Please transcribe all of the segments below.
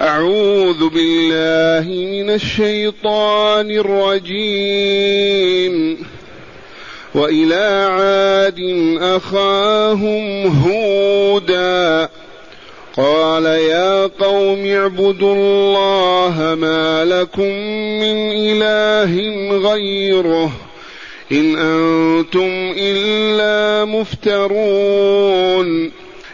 أعوذ بالله من الشيطان الرجيم. وإلى عاد أخاهم هودا قال يا قوم اعبدوا الله ما لكم من إله غيره إن أنتم إلا مفترون.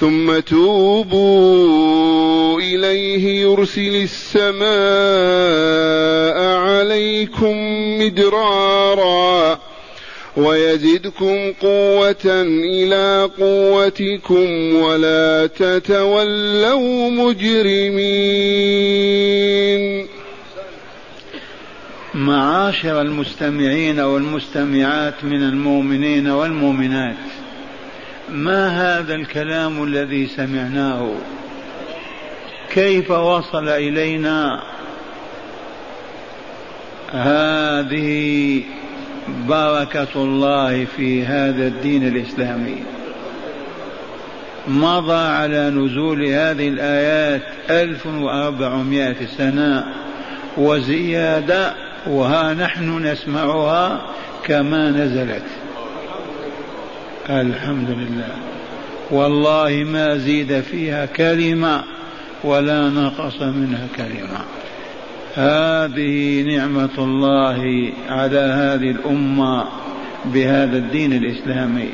ثم توبوا إليه يرسل السماء عليكم مدرارا ويزدكم قوة إلى قوتكم ولا تتولوا مجرمين. معاشر المستمعين والمستمعات من المؤمنين والمؤمنات، ما هذا الكلام الذي سمعناه؟ كيف وصل إلينا؟ هذه بركة الله في هذا الدين الإسلامي. مضى على نزول هذه الآيات 1400 سنة وزيادة، وها نحن نسمعها كما نزلت. الحمد لله، والله ما زيد فيها كلمة ولا نقص منها كلمة. هذه نعمة الله على هذه الأمة بهذا الدين الإسلامي.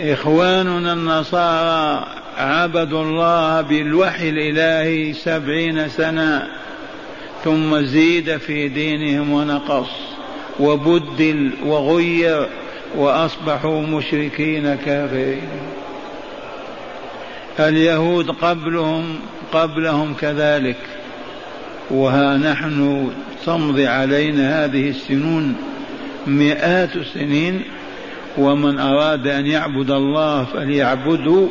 إخواننا النصارى عبدوا الله بالوحي الإلهي 70 سنة، ثم زيد في دينهم ونقص وبدل وغير وأصبحوا مشركين كافرين. اليهود قبلهم كذلك، وها نحن تمضي علينا هذه السنون مئات السنين. ومن أراد أن يعبد الله فليعبده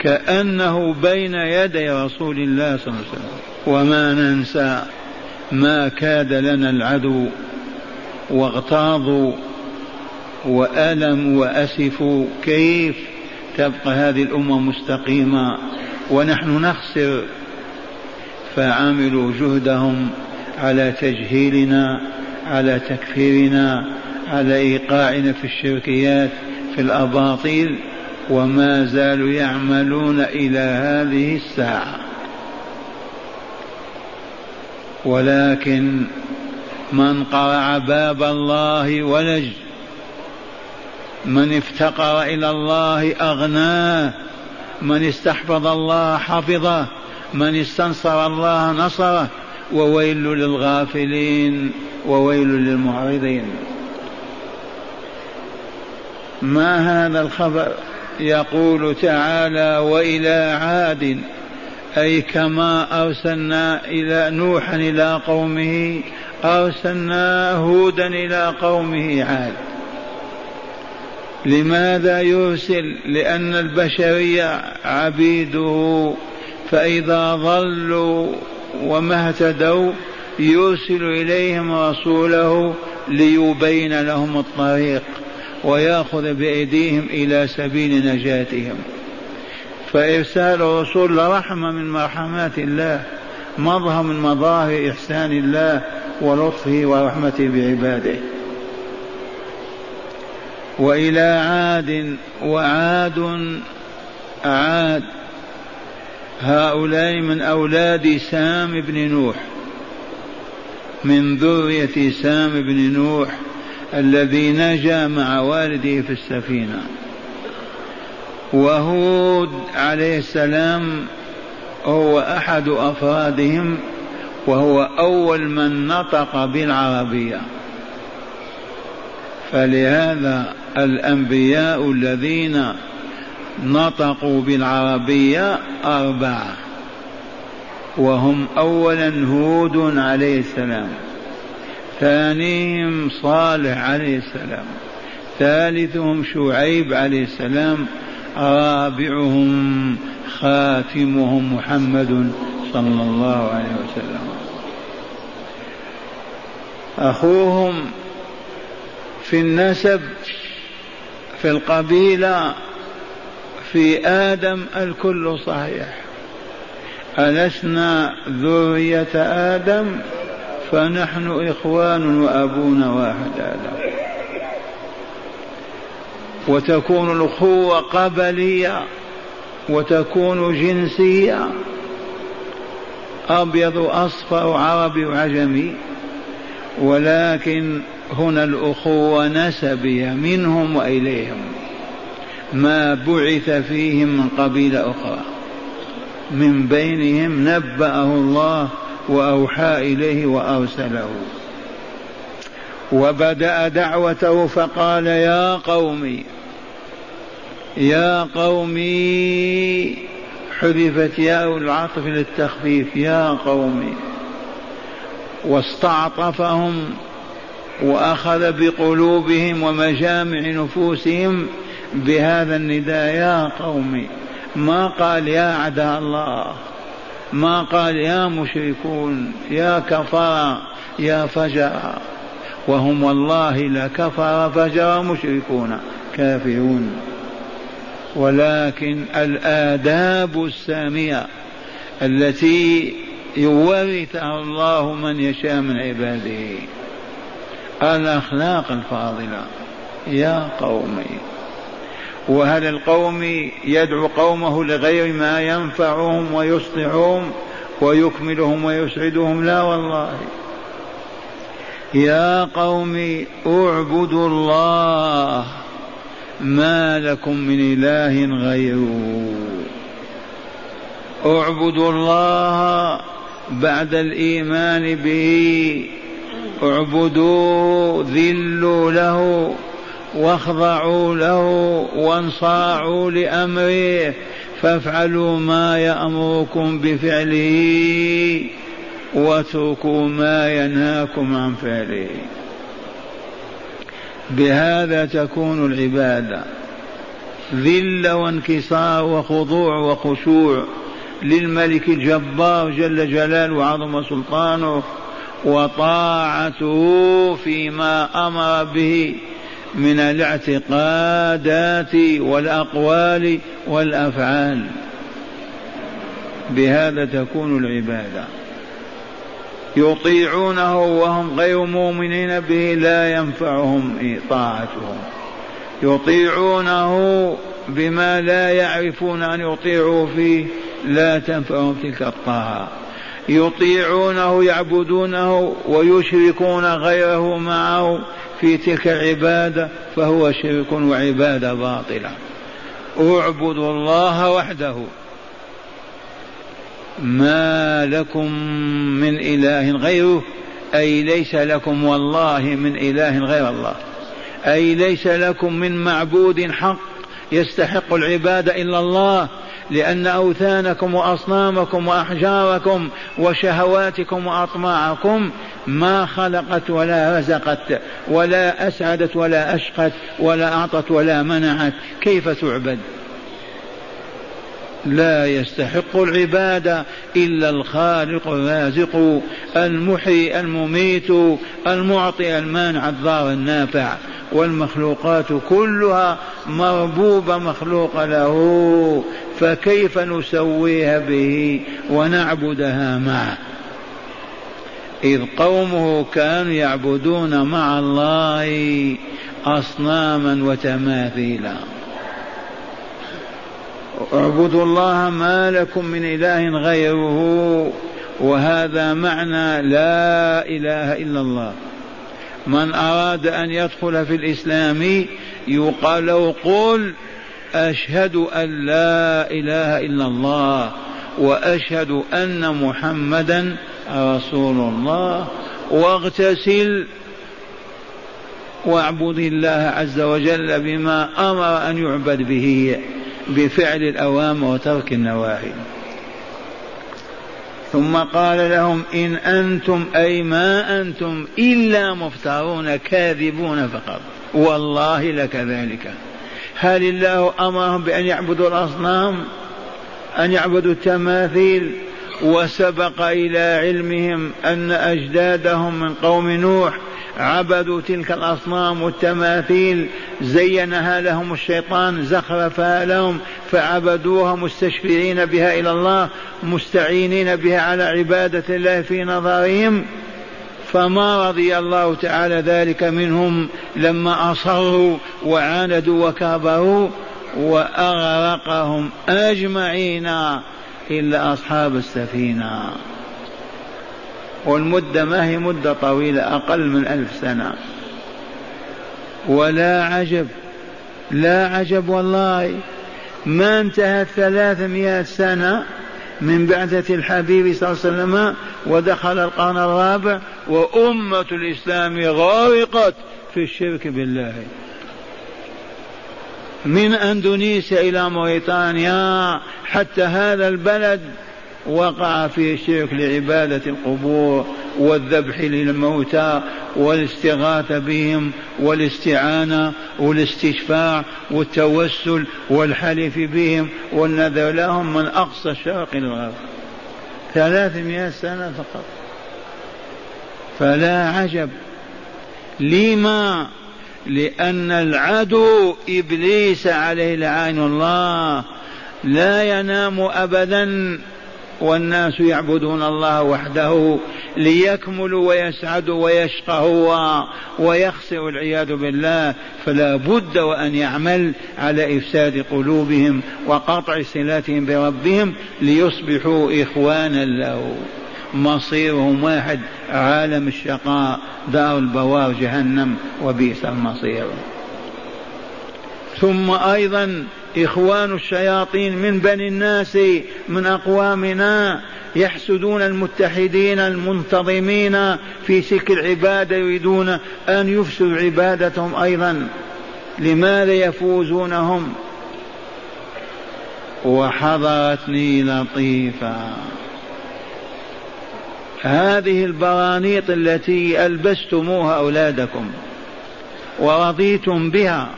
كأنه بين يدي رسول الله صلى الله عليه وسلم. وما ننسى ما كاد لنا العدو واغتاظوا وألم وأسفوا. كيف تبقى هذه الأمة مستقيمة ونحن نخسر؟ فعملوا جهدهم على تجهيلنا، على تكفيرنا، على إيقاعنا في الشركيات، في الأباطيل، وما زالوا يعملون إلى هذه الساعة. ولكن من قرع باب الله ولج، من افتقر إلى الله أغناه، من استحفظ الله حفظه، من استنصر الله نصره. وويل للغافلين وويل للمعرضين. ما هذا الخبر؟ يقول تعالى وإلى عاد، أي كما أرسلنا إلى نوحا إلى قومه أرسلنا هودا إلى قومه عاد. لماذا يرسل؟ لأن البشرية عبيده، فإذا ضلوا وما اهتدوا يرسل إليهم رسوله ليبين لهم الطريق ويأخذ بأيديهم إلى سبيل نجاتهم. فإرسال الرسول رحمة من مرحمات الله، مظهر من مظاهر إحسان الله ولطفه ورحمته بعباده. وإلى عاد، وعاد هؤلاء من أولاد سام بن نوح، من ذرية سام بن نوح الذي نجا مع والده في السفينة. وهود عليه السلام هو أحد أفرادهم، وهو أول من نطق بالعربية. فلهذا الأنبياء الذين نطقوا بالعربية 4، وهم أولا هود عليه السلام، ثانيهم صالح عليه السلام، ثالثهم شعيب عليه السلام، رابعهم خاتمهم محمد صلى الله عليه وسلم. أخوهم في النسب في القبيلة في آدم الكل صحيح. ألسنا ذرية آدم فنحن إخوان وأبونا واحد آدم. وتكون الأخوة قبلية وتكون جنسية، أبيض وأصفر وعربي وعجمي، ولكن هنا الأخوة نسبية منهم وإليهم، ما بعث فيهم من قبيلة أخرى من بينهم نبأه الله وأوحى إليه وأرسله وبدأ دعوته فقال يا قومي حذفت ياء العطف للتخفيف، يا قومي، واستعطفهم وأخذ بقلوبهم ومجامع نفوسهم بهذا النداء يا قومي. ما قال يا أعداء الله، ما قال يا مشركون، يا كفار، يا فجرة، وهم والله لكفر فجر مشركون كافرون، ولكن الآداب السامية التي يورثها الله من يشاء من عباده، الأخلاق الفاضلة يا قومي. وهل القوم يدعو قومه لغير ما ينفعهم ويصلحهم ويكملهم ويسعدهم؟ لا والله. يا قوم اعبدوا الله ما لكم من إله غيره. اعبدوا الله بعد الإيمان به، اعبدوا، ذلوا له واخضعوا له وانصاعوا لأمره، فافعلوا ما يأمركم بفعله واتركوا ما ينهاكم عن فعله. بهذا تكون العبادة ذل وانكسار وخضوع وخشوع للملك الجبار جل جلاله وعظم سلطانه، وطاعته فيما أمر به من الاعتقادات والأقوال والأفعال. بهذا تكون العبادة. يطيعونه وهم غير مؤمنين به لا ينفعهم طاعتهم، يطيعونه بما لا يعرفون أن يطيعوا فيه لا تنفعهم تلك الطاعة، يطيعونه يعبدونه ويشركون غيره معه في تلك العبادة فهو شرك وعبادة باطلة. اعبدوا الله وحده ما لكم من إله غيره، أي ليس لكم والله من إله غير الله، أي ليس لكم من معبود حق يستحق العبادة إلا الله، لأن أوثانكم وأصنامكم وأحجاركم وشهواتكم وأطماعكم ما خلقت ولا رزقت ولا أسعدت ولا أشقت ولا أعطت ولا منعت، كيف تعبد؟ لا يستحق العبادة إلا الخالق الرازق المحيي المميت المعطي المانع الضار النافع، والمخلوقات كلها مربوبة مخلوق له، فكيف نسويها به ونعبدها معه؟ إذ قومه كانوا يعبدون مع الله أصناما وتماثيلا. اعبدوا الله ما لكم من إله غيره، وهذا معنى لا إله إلا الله. من أراد أن يدخل في الإسلام يقال له قل أشهد أن لا إله إلا الله وأشهد أن محمدا رسول الله، واغتسل واعبد الله عز وجل بما أمر أن يعبد به بفعل الأوامر وترك النواهي. ثم قال لهم إن أنتم أي ما أنتم إلا مفترون كاذبون فقط والله لكذلك. هل الله أمرهم بأن يعبدوا الأصنام أن يعبدوا التماثيل؟ وسبق إلى علمهم أن أجدادهم من قوم نوح عبدوا تلك الأصنام والتماثيل زينها لهم الشيطان زخرفها لهم فعبدوها مستشفعين بها إلى الله مستعينين بها على عبادة الله في نظرهم. فما رضي الله تعالى ذلك منهم لما أصروا وعاندوا وكابروا وأغرقهم أجمعين إلا أصحاب السفينة. والمدة ما هي مدة طويلة أقل من 1000 سنة. ولا عجب لا عجب والله ما انتهت 300 سنة من بعثة الحبيب صلى الله عليه وسلم ودخل القرن الرابع وأمة الإسلام غارقت في الشرك بالله من أندونيسيا إلى موريتانيا حتى هذا البلد وقع في الشرك لعبادة القبور والذبح للموتى والاستغاثة بهم والاستعانة والاستشفاع والتوسل والحلف بهم والنذر لهم من أقصى الشرق إلى الغرب 300 سنة فقط. فلا عجب لما لأن العدو إبليس عليه لعين الله لا ينام أبدا والناس يعبدون الله وحده ليكملوا ويسعدوا ويشقوا ويخسروا العياذ بالله. فلا بد وأن يعمل على إفساد قلوبهم وقطع صلاتهم بربهم ليصبحوا إخوانا له. مصيرهم واحد عالم الشقاء دار البوار جهنم وبئس المصير. ثم أيضا إخوان الشياطين من بني الناس من أقوامنا يحسدون المتحدين المنتظمين في سلك العبادة يريدون أن يفسدوا عبادتهم أيضا. لماذا يفوزونهم؟ وحضرتني لطيفة هذه البرانيط التي ألبستموها أولادكم ورضيتم بها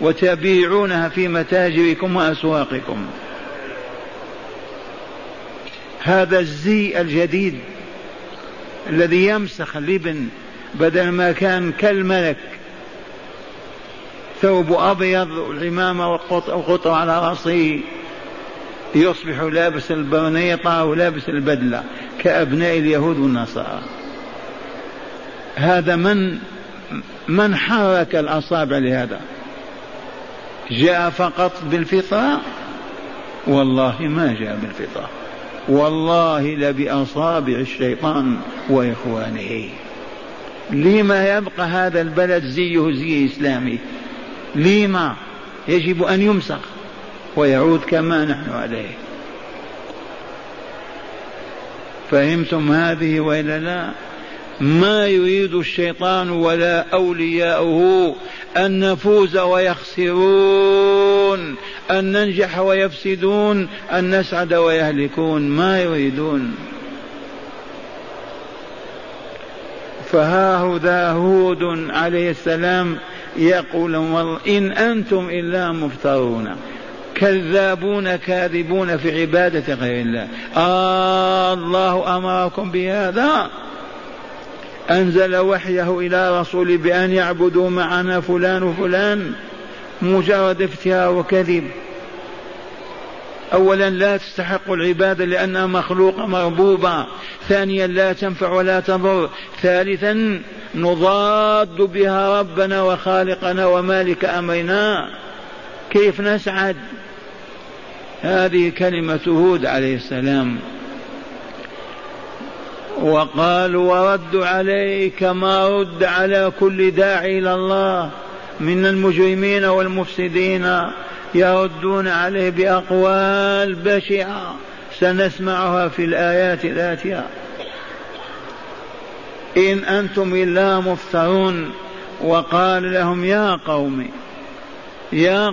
وتبيعونها في متاجركم وأسواقكم، هذا الزي الجديد الذي يمسخ اللبن بدل ما كان كالملك ثوب أبيض والعمامة وقطر على رأسه يصبح لابس البرنيطة ولابس البدلة كأبناء اليهود والنصارى. هذا من حرك الأصابع لهذا؟ جاء فقط بالفطرة؟ والله ما جاء بالفطرة والله لبأصابع الشيطان وإخوانه. لما يبقى هذا البلد زيه زي إسلامي؟ لما يجب أن يمسخ ويعود كما نحن عليه. فهمتم هذه وإلا لا؟ ما يريد الشيطان ولا أولياؤه أن نفوز ويخسرون أن ننجح ويفسدون أن نسعد ويهلكون ما يريدون. فهاهذا هود عليه السلام يقول إن أنتم إلا مفترون كذابون كاذبون في عبادة غير الله. الله أمركم بهذا؟ أنزل وحيه إلى رسوله بأن يعبدوا معنا فلان وفلان؟ مجرد افتراء وكذب. أولا لا تستحق العبادة لأنها مخلوقة مربوبة، ثانيا لا تنفع ولا تضر، ثالثا نضاد بها ربنا وخالقنا ومالك أمرنا. كيف نسعد؟ هذه كلمة هود عليه السلام. وقال ورد عليك ما رد على كل داعي إلى الله من المجرمين والمفسدين يردون عليه بأقوال بشعة سنسمعها في الآيات الآتية. إن أنتم إلا مفترون. وقال لهم يا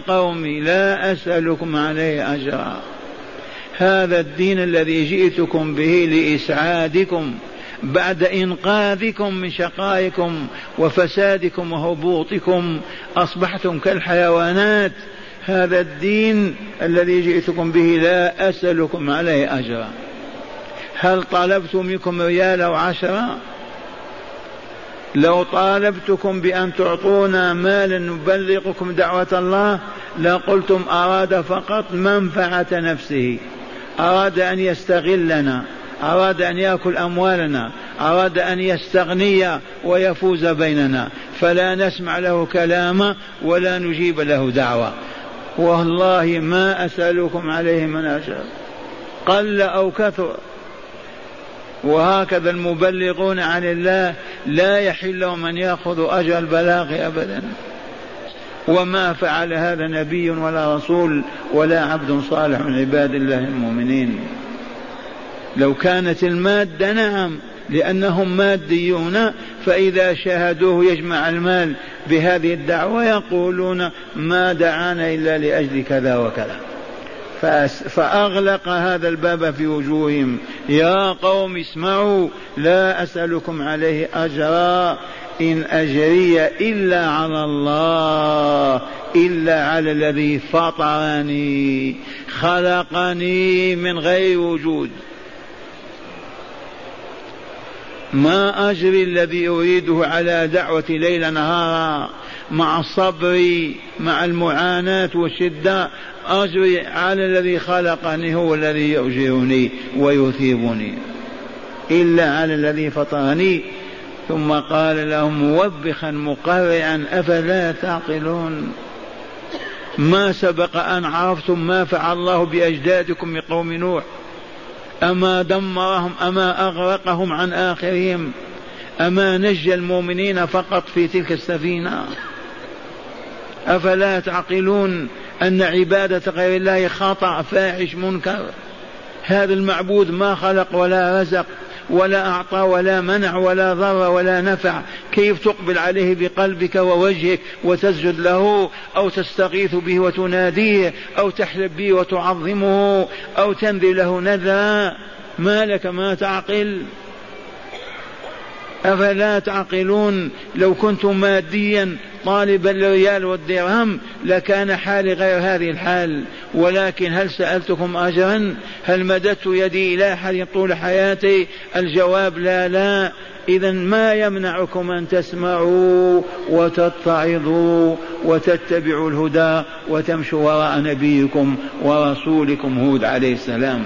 قوم لا أسألكم عليه أجرا هذا الدين الذي جئتكم به لإسعادكم بعد إنقاذكم من شقائكم وفسادكم وهبوطكم، أصبحتم كالحيوانات. هذا الدين الذي جئتكم به لا أسألكم عليه أجرا. هل طلبت منكم ريال أو عشرة؟ لو طالبتكم بأن تعطونا مالا نبلغكم دعوة الله لقلتم أراد فقط منفعة نفسه، أراد أن يستغلنا، أراد أن يأكل أموالنا، أراد أن يستغني ويفوز بيننا، فلا نسمع له كلاما ولا نجيب له دعوة. والله ما أسألكم عليه من أجر، قل أو كثر. وهكذا المبلغون عن الله لا يحل لهم أن يأخذوا أجر البلاغ أبدا، وما فعل هذا نبي ولا رسول ولا عبد صالح من عباد الله المؤمنين. لو كانت المادة نعم، لأنهم ماديون، فإذا شاهدوه يجمع المال بهذه الدعوة يقولون ما دعانا إلا لأجل كذا وكذا، فأغلق هذا الباب في وجوههم. يا قوم اسمعوا، لا أسألكم عليه أجرا، إن أجري إلا على الله، إلا على الذي فطرني خلقني من غير وجود. ما أجري الذي أريده على دعوة ليل نهارا مع الصبر مع المعاناة والشدة، أجري على الذي خلقني، هو الذي يؤجرني ويثيبني، إلا على الذي فطرني. ثم قال لهم موبخا مقرعا أفلا تعقلون. ما سبق أن عرفتم ما فعل الله بأجدادكم من قوم نوح، أما دمرهم أما أغرقهم عن آخرهم، أما نجى المؤمنين فقط في تلك السفينة. أفلا تعقلون أن عبادة غير الله خطأ فاحش منكر. هذا المعبود ما خلق ولا رزق ولا أعطى ولا منع ولا ضر ولا نفع، كيف تقبل عليه بقلبك ووجهك وتسجد له، أو تستغيث به وتناديه، أو تحلب به وتعظمه، أو تنذر له نذرا؟ ما لك ما تعقل؟ أفلا تعقلون؟ لو كنت ماديا طالبا الريال والدرهم لكان حالي غير هذه الحال، ولكن هل سألتكم أجرا؟ هل مددت يدي إلى أحد طول حياتي؟ الجواب لا لا. إذا ما يمنعكم أن تسمعوا وتتعظوا وتتبعوا الهدى وتمشوا وراء نبيكم ورسولكم هود عليه السلام؟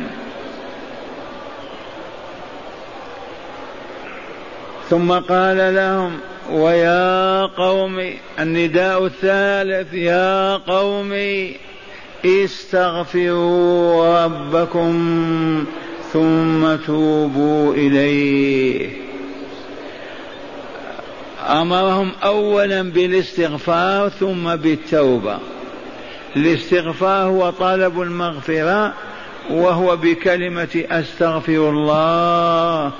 ثم قال لهم ويا قوم، النداء الثالث، يا قوم استغفروا ربكم ثم توبوا إليه. أمرهم أولا بالاستغفار ثم بالتوبة. الاستغفار هو طلب المغفرة، وهو بكلمة أستغفر الله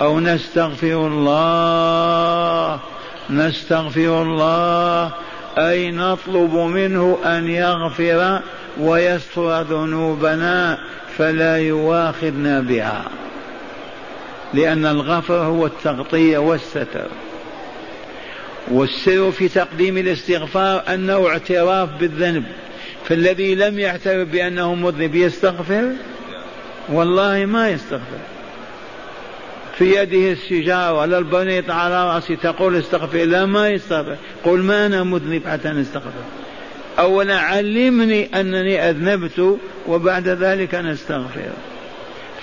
أو نستغفر الله. نستغفر الله أي نطلب منه أن يغفر ويستر ذنوبنا فلا يواخذنا بها، لأن الغفر هو التغطية والستر. والسر في تقديم الاستغفار أنه اعتراف بالذنب، فالذي لم يعترف بأنه مذنب يستغفر؟ والله ما يستغفر. في يده السجارة ولا البنيط على رأسي تقول استغفر؟ لا، ما يستغفر. قل ما أنا مذنب حتى نستغفر. أولا علمني أنني أذنبت وبعد ذلك نستغفر.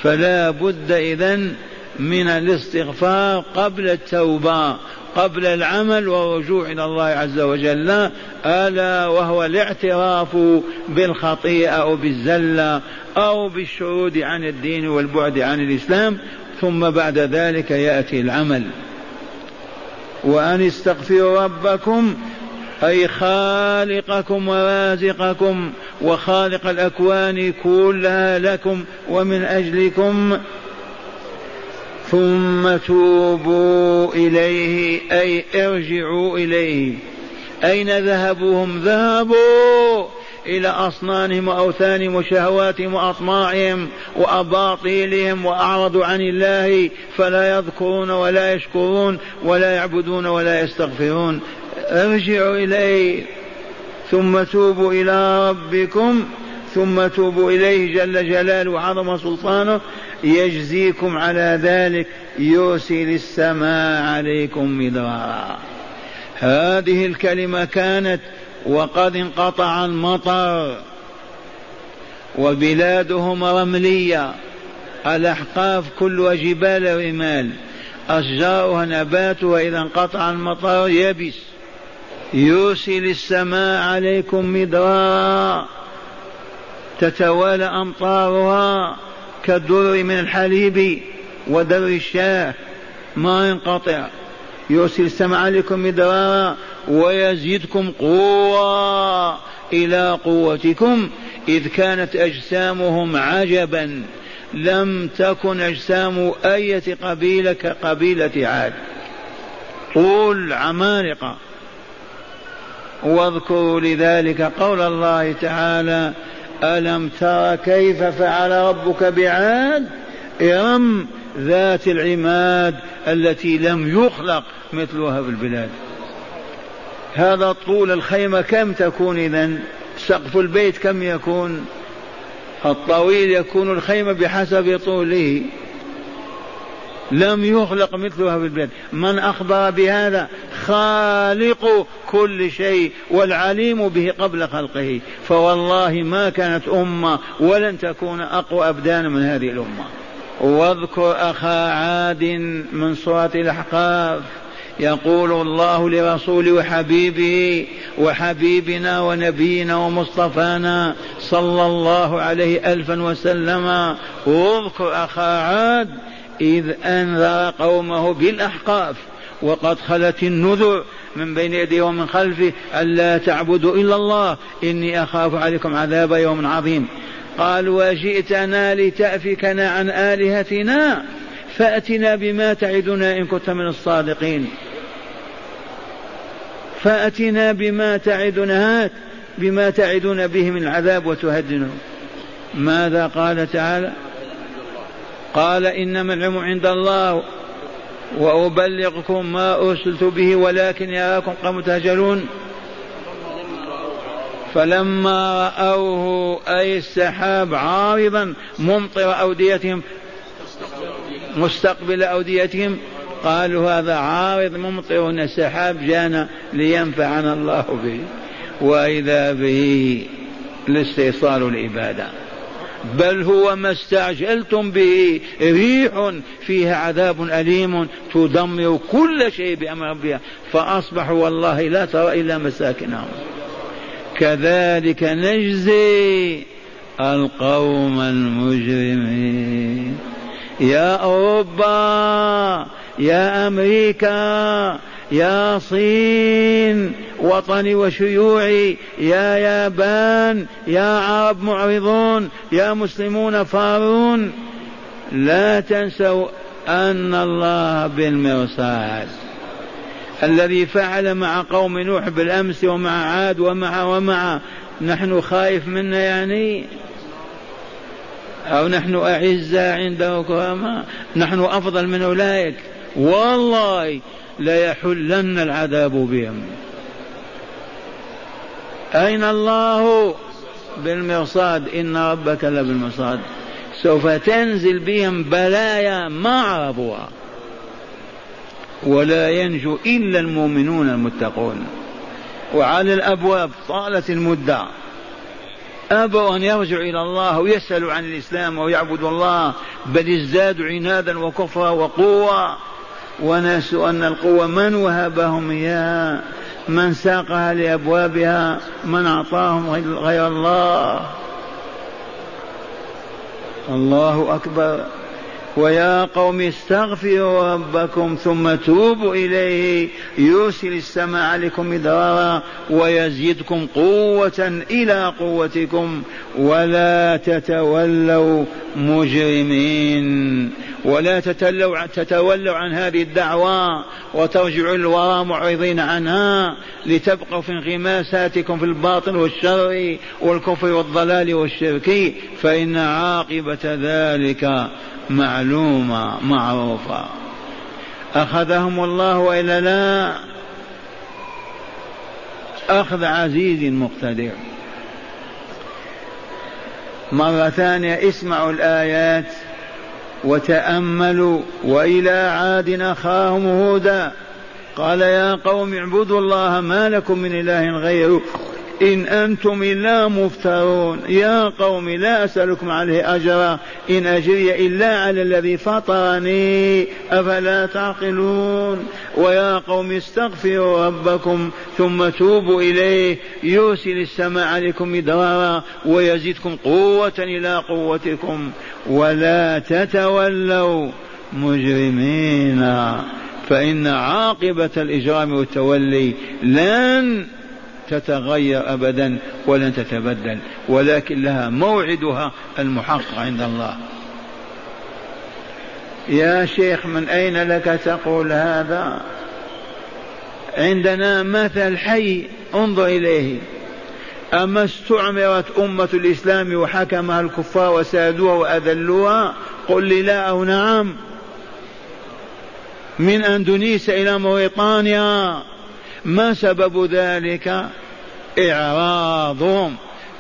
فلا بد إذن من الاستغفار قبل التوبة، قبل العمل والرجوع إلى الله عز وجل، ألا وهو الاعتراف بالخطيئة أو بالزلة أو بالشرود عن الدين والبعد عن الإسلام، ثم بعد ذلك يأتي العمل. وأن استغفروا ربكم أي خالقكم ورازقكم وخالق الأكوان كلها لكم ومن أجلكم. ثم توبوا إليه أي ارجعوا إليه. أين ذهبوا؟ هم ذهبوا إلى أصنامهم وأوثانهم وشهواتهم وأطماعهم وأباطيلهم وأعرضوا عن الله فلا يذكرون ولا يشكرون ولا يعبدون ولا يستغفرون. ارجعوا إليه ثم توبوا إلى ربكم ثم توبوا إليه جل جلاله وعظم سلطانه يجزيكم على ذلك يرسل السماء عليكم مدرارا. هذه الكلمة كانت وقد انقطع المطر وبلادهم رملية، الأحقاف كلها جبال رمال، أشجارها نباتها إذا انقطع المطر يبس. يرسل السماء عليكم مدرارا تتوالى أمطارها كالدر من الحليب ودر الشاه ما ينقطع. يرسل السماء عليكم مدرارا ويزيدكم قوة إلى قوتكم، إذ كانت أجسامهم عجبا لم تكن أجسام أي قبيلة كقبيلة عاد طول عمالقة. واذكروا لذلك قول الله تعالى ألم تر كيف فعل ربك بعاد إرم ذات العماد التي لم يخلق مثلها في البلاد. هذا طول الخيمة كم تكون إذن؟ سقف البيت كم يكون؟ الطويل يكون الخيمة بحسب طوله، لم يخلق مثلها في البلاد. من أخبر بهذا؟ خالق كل شيء والعليم به قبل خلقه. فوالله ما كانت أمة ولن تكون أقوى أبدان من هذه الأمة. واذكر أخا عاد من سورة الأحقاف يقول الله لرسوله وحبيبه وحبيبنا ونبينا ومصطفانا صلى الله عليه ألفا وسلم واذكر أخا عاد إذ أنذر قومه بالأحقاف وقد خلت النذر من بين يديه ومن خلفه ألا تعبدوا إلا الله إني أخاف عليكم عذاب يوم عظيم. قال وجئتنا لتأفكنا عن آلهتنا فأتنا بما تعدنا إن كنت من الصادقين. فأتنا بما تعدنا بما تعدون به من العذاب وتهدنه. ماذا قال تعالى؟ قال إنما العلم عند الله وأبلغكم ما أرسلت به ولكن يراكم قوم تجهلون. فلما رأوه أي السحاب عارضا ممطر أوديتهم مستقبل أوديتهم قالوا هذا عارض ممطرنا السحاب جانا لينفعنا الله به، وإذا به لاستئصال العبادة بل هو ما استعجلتم به ريح فيها عذاب أليم تدمر كل شيء بأمر ربها فأصبحوا والله لا ترى إلا مساكنهم. كذلك نجزي القوم المجرمين. يا أوروبا يا أمريكا يا صين وطني وشيوعي يا يابان يا عرب معرضون يا مسلمون فارون، لا تنسوا أن الله بالمرصاد الذي فعل مع قوم نوح بالأمس ومع عاد ومع نحن خائف منا يعني أو نحن أعزة عنده كرامة نحن أفضل من أولئك والله ليحلن العذاب بهم. أين الله؟ بالمرصاد. إن ربك لبالمرصاد سوف تنزل بهم بلايا ما عرفوها ولا ينجو إلا المؤمنون المتقون. وعلى الأبواب طالت المدة أبوا أن يرجعوا إلى الله ويسألوا عن الإسلام ويعبدوا الله بل ازدادوا عنادا وكفرا وقوة، ونسوا أن القوة من وهبهم إياها من ساقها لأبوابها من أعطاهم غير الله. الله أكبر. ويا قوم استغفروا ربكم ثم توبوا إليه يرسل السماء عليكم مدرارا ويزيدكم قوة إلى قوتكم ولا تتولوا مجرمين. ولا تتولوا عن هذه الدعوة وترجعوا الوراء معرضين عنها لتبقوا في انغماساتكم في الباطل والشر والكفر والضلال والشرك، فإن عاقبة ذلك معلومة معروفة. أخذهم الله وإلا لا؟ أخذ عزيز مقتدر. مرة ثانية اسمعوا الآيات وتأملوا. وإلى عاد أخاهم هودا قال يا قوم اعبدوا الله ما لكم من إله غيره إن أنتم إلا مفترون. يا قوم لا أسألكم عليه أجرا إن أجري إلا على الذي فطرني أفلا تعقلون. ويا قوم استغفروا ربكم ثم توبوا إليه يرسل السماء عليكم مدرارا ويزيدكم قوة إلى قوتكم ولا تتولوا مجرمين، فإن عاقبة الإجرام والتولي لن تتغير أبدا ولن تتبدل، ولكن لها موعدها المحقق عند الله. يا شيخ من أين لك تقول هذا؟ عندنا مثل حي انظر إليه. أما استعمرت أمة الإسلام وحكمها الكفار وسادوها وأذلوها؟ قل لي لا أو نعم. من أندونيسيا إلى موريطانيا، ما سبب ذلك؟ إعراضهم،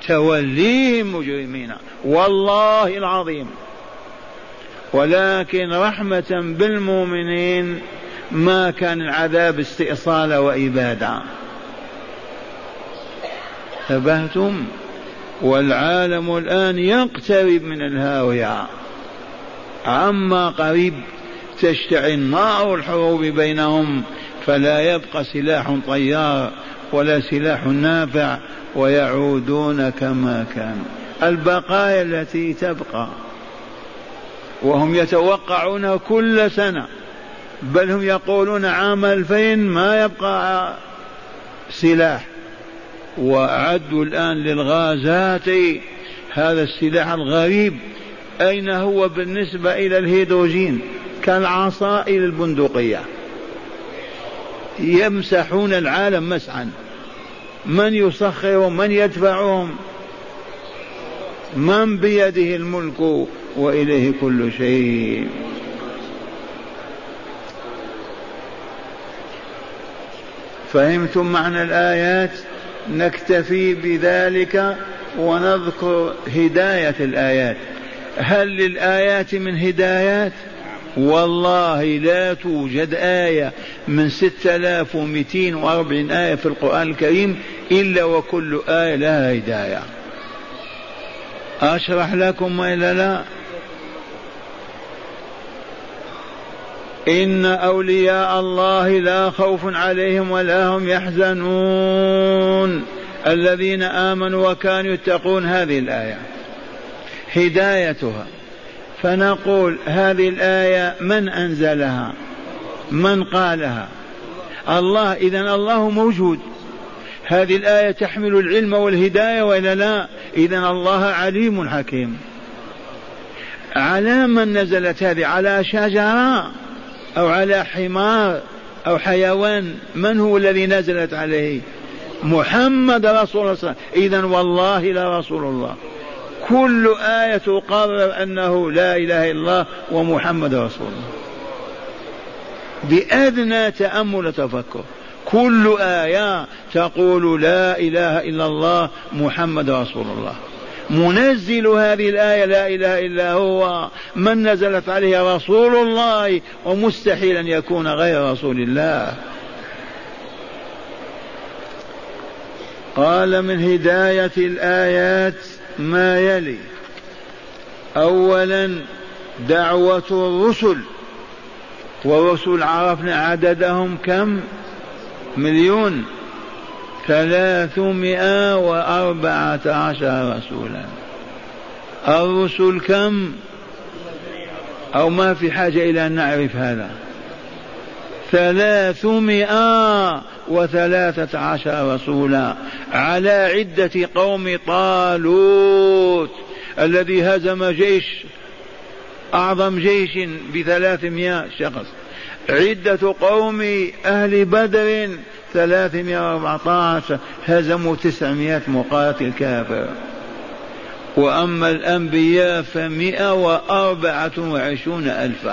توليهم مجرمين والله العظيم. ولكن رحمة بالمؤمنين ما كان العذاب استئصال وإبادة. تبهتم. والعالم الآن يقترب من الهاوية، عما قريب تشتعل نار الحروب بينهم، فلا يبقى سلاح طيار ولا سلاح نافع، ويعودون كما كانوا. البقايا التي تبقى وهم يتوقعون كل سنة، بل هم يقولون عام 2000 ما يبقى سلاح، وأعدوا الآن للغازات هذا السلاح الغريب. أين هو بالنسبة إلى الهيدروجين؟ كالعصا إلى البندقية. يمسحون العالم مسحا. من يسخرهم؟ من يدفعهم؟ من بيده الملك وإليه كل شيء. فهمتم معنى الآيات؟ نكتفي بذلك ونذكر هداية الآيات. هل للآيات من هدايات؟ والله لا توجد آية من 6240 آية في القرآن الكريم إلا وكل آية لها هداية. أشرح لكم وإلا لا؟ إن أولياء الله لا خوف عليهم ولا هم يحزنون الذين آمنوا وكانوا يتقون. هذه الآية هدايتها. فنقول هذه الآية من أنزلها؟ من قالها؟ الله. إذن الله موجود. هذه الآية تحمل العلم والهداية وإلا لا؟ إذن الله عليم حكيم. على من نزلت هذه؟ على شجرة أو على حمار أو حيوان؟ من هو الذي نزلت عليه؟ محمد رسول الله. إذن والله لرسول الله. كل آية تقرر أنه لا إله إلا الله ومحمد رسول الله بأدنى تأمل تفكر. كل آية تقول لا إله إلا الله محمد رسول الله. منزل هذه الآية لا إله إلا هو، من نزلت عليه؟ رسول الله، ومستحيل أن يكون غير رسول الله. قال من هداية الآيات ما يلي. أولا دعوة الرسل، والرسل عرفنا عددهم كم؟ 1,314 رسولا. الرسل كم؟ أو ما في حاجة إلى أن نعرف هذا. 313 رسولا على عدة قوم طالوت الذي هزم جيش أعظم جيش 300 شخص. عدة قوم أهل بدر 314 هزموا 900 مقاتل كافر. وأما الأنبياء 124,000.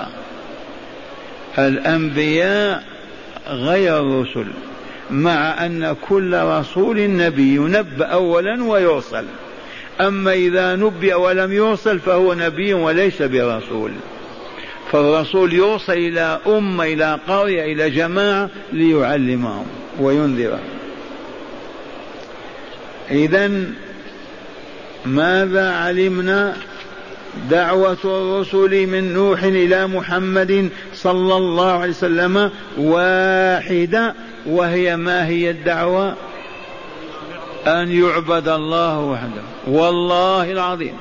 الأنبياء غير الرسل، مع أن كل رسول نبي ينبأ أولا ويرسل، أما إذا نبئ ولم يرسل فهو نبي وليس برسول. فالرسول يوصل إلى أمة إلى قرية إلى جماعة ليعلمهم وينذرهم. إذن ماذا علمنا؟ دعوة الرسل من نوح إلى محمد صلى الله عليه وسلم واحدة، وهي ما هي الدعوة؟ أن يعبد الله وحده. والله العظيم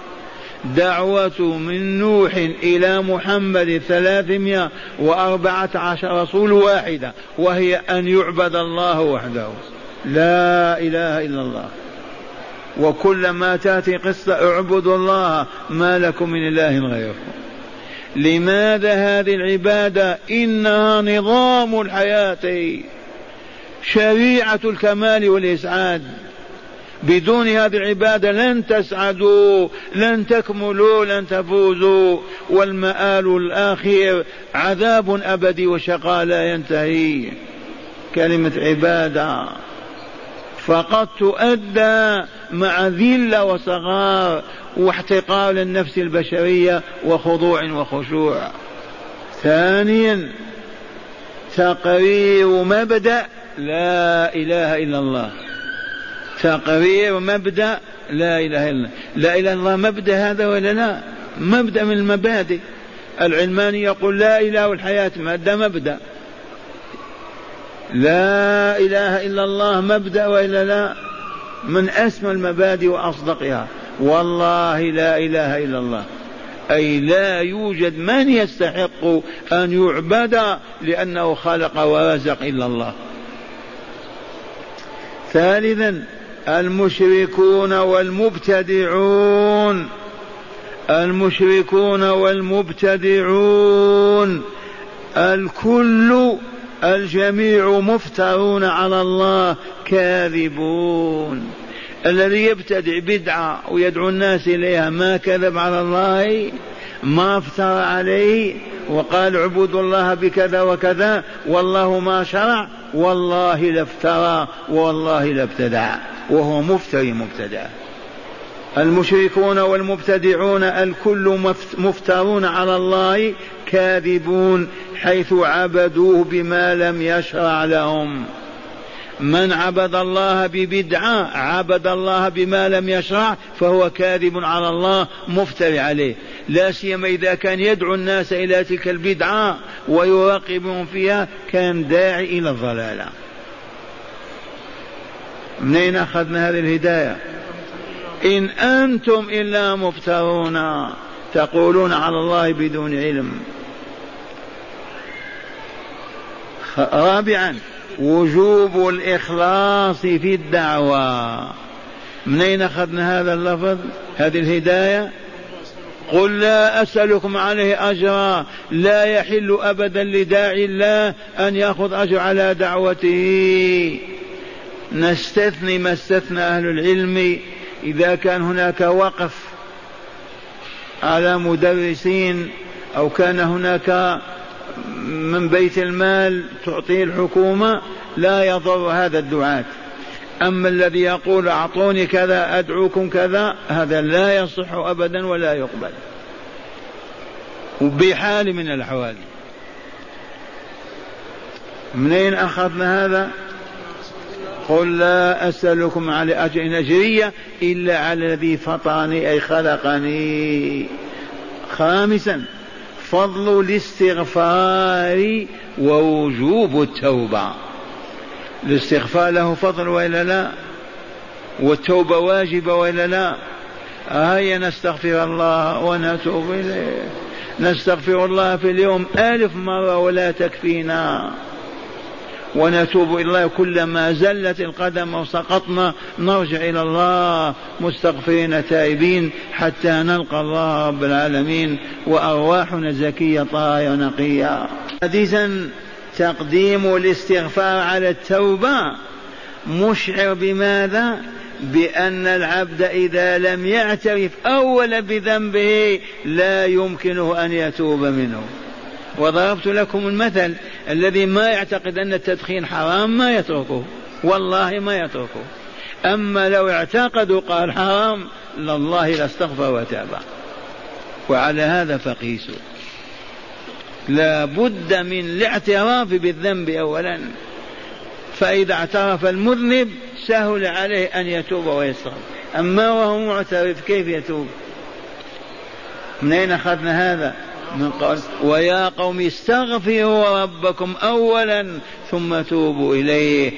دعوة من نوح إلى محمد 314 رسول واحدة، وهي أن يعبد الله وحده لا إله إلا الله. وكلما تأتي قصة اعبدوا الله ما لكم من إله غيره. لماذا هذه العبادة؟ إنها نظام الحياة، شريعة الكمال والإسعاد. بدون هذه العبادة لن تسعدوا، لن تكملوا، لن تفوزوا. والمآل الآخر عذاب أبدي وشقاء لا ينتهي. كلمة عبادة فقد تؤدى مع ذلة وصغار واحتقار للنفس البشرية وخضوع وخشوع. ثانيا تقرير مبدأ لا إله إلا الله. تقرير مبدأ لا إله إلا الله. لا إله إلا الله مبدأ هذا ولا لا؟ مبدأ من المبادئ. العلماني يقول لا إله والحياة مادة. مبدأ لا إله إلا الله مبدأ وإلا لا؟ من أسمى المبادئ وأصدقها. والله لا إله إلا الله، أي لا يوجد من يستحق أن يعبد لأنه خلق ورزق إلا الله. ثالثا المشركون والمبتدعون. المشركون والمبتدعون الكل الجميع مفترون على الله كاذبون. الذي يبتدع بدعة ويدعو الناس إليها ما كذب على الله، ما افترى عليه وقال اعبدوا الله بكذا وكذا والله ما شرع، والله لافترى والله لابتدع، وهو مفتري مبتدع. المشركون والمبتدعون الكل مفترون على الله كاذبون، حيث عبدوه بما لم يشرع لهم. من عبد الله ببدعة عبد الله بما لم يشرع فهو كاذب على الله مفتري عليه، لا سيما إذا كان يدعو الناس إلى تلك البدعة ويراقبهم فيها، كان داعي إلى الضلالة. منين أخذنا هذه الهداية؟ إن أنتم إلا مفترون تقولون على الله بدون علم. رابعا وجوب الإخلاص في الدعوة. منين أخذنا هذا اللفظ هذه الهداية؟ قل لا أسألكم عليه أجرا، لا يحل أبدا لداعي الله أن يأخذ أجر على دعوته. نستثني ما استثنى أهل العلم إذا كان هناك وقف على مدرسين، أو كان هناك من بيت المال تعطيه الحكومة، لا يضر هذا الدعاة. أما الذي يقول أعطوني كذا أدعوكم كذا، هذا لا يصح أبدا ولا يقبل وبحال من الأحوال. منين أخذنا هذا؟ قل لا أسألكم على أجر أجرية إلا على الذي فطرني أي خلقني. خامسا فضل الاستغفار ووجوب التوبة. الاستغفار له فضل وإلا لا؟ والتوبة واجبة وإلا لا؟ هيا نستغفر الله ونتوب إليه. نستغفر الله في اليوم 1000 مرة ولا تكفينا، ونتوب إلى الله كلما زلت القدم وسقطنا، نرجع إلى الله مستغفرين تائبين حتى نلقى الله رب العالمين وأرواحنا زكية طاهرة نقية. حديثا تقديم الاستغفار على التوبة مشعر بماذا؟ بأن العبد إذا لم يعترف أولا بذنبه لا يمكنه أن يتوب منه. وضربت لكم المثل، الذي ما يعتقد أن التدخين حرام ما يتركه، والله ما يتركه، أما لو اعتقدوا قال حرام لله لاستغفر وتاب. وعلى هذا فقيسوا، لا بد من الاعتراف بالذنب أولا، فإذا اعترف المذنب سهل عليه أن يتوب ويستغفر، أما وهو معترف كيف يتوب؟ من أين أخذنا هذا؟ من قول ويا قوم استغفروا ربكم أولا ثم توبوا إليه.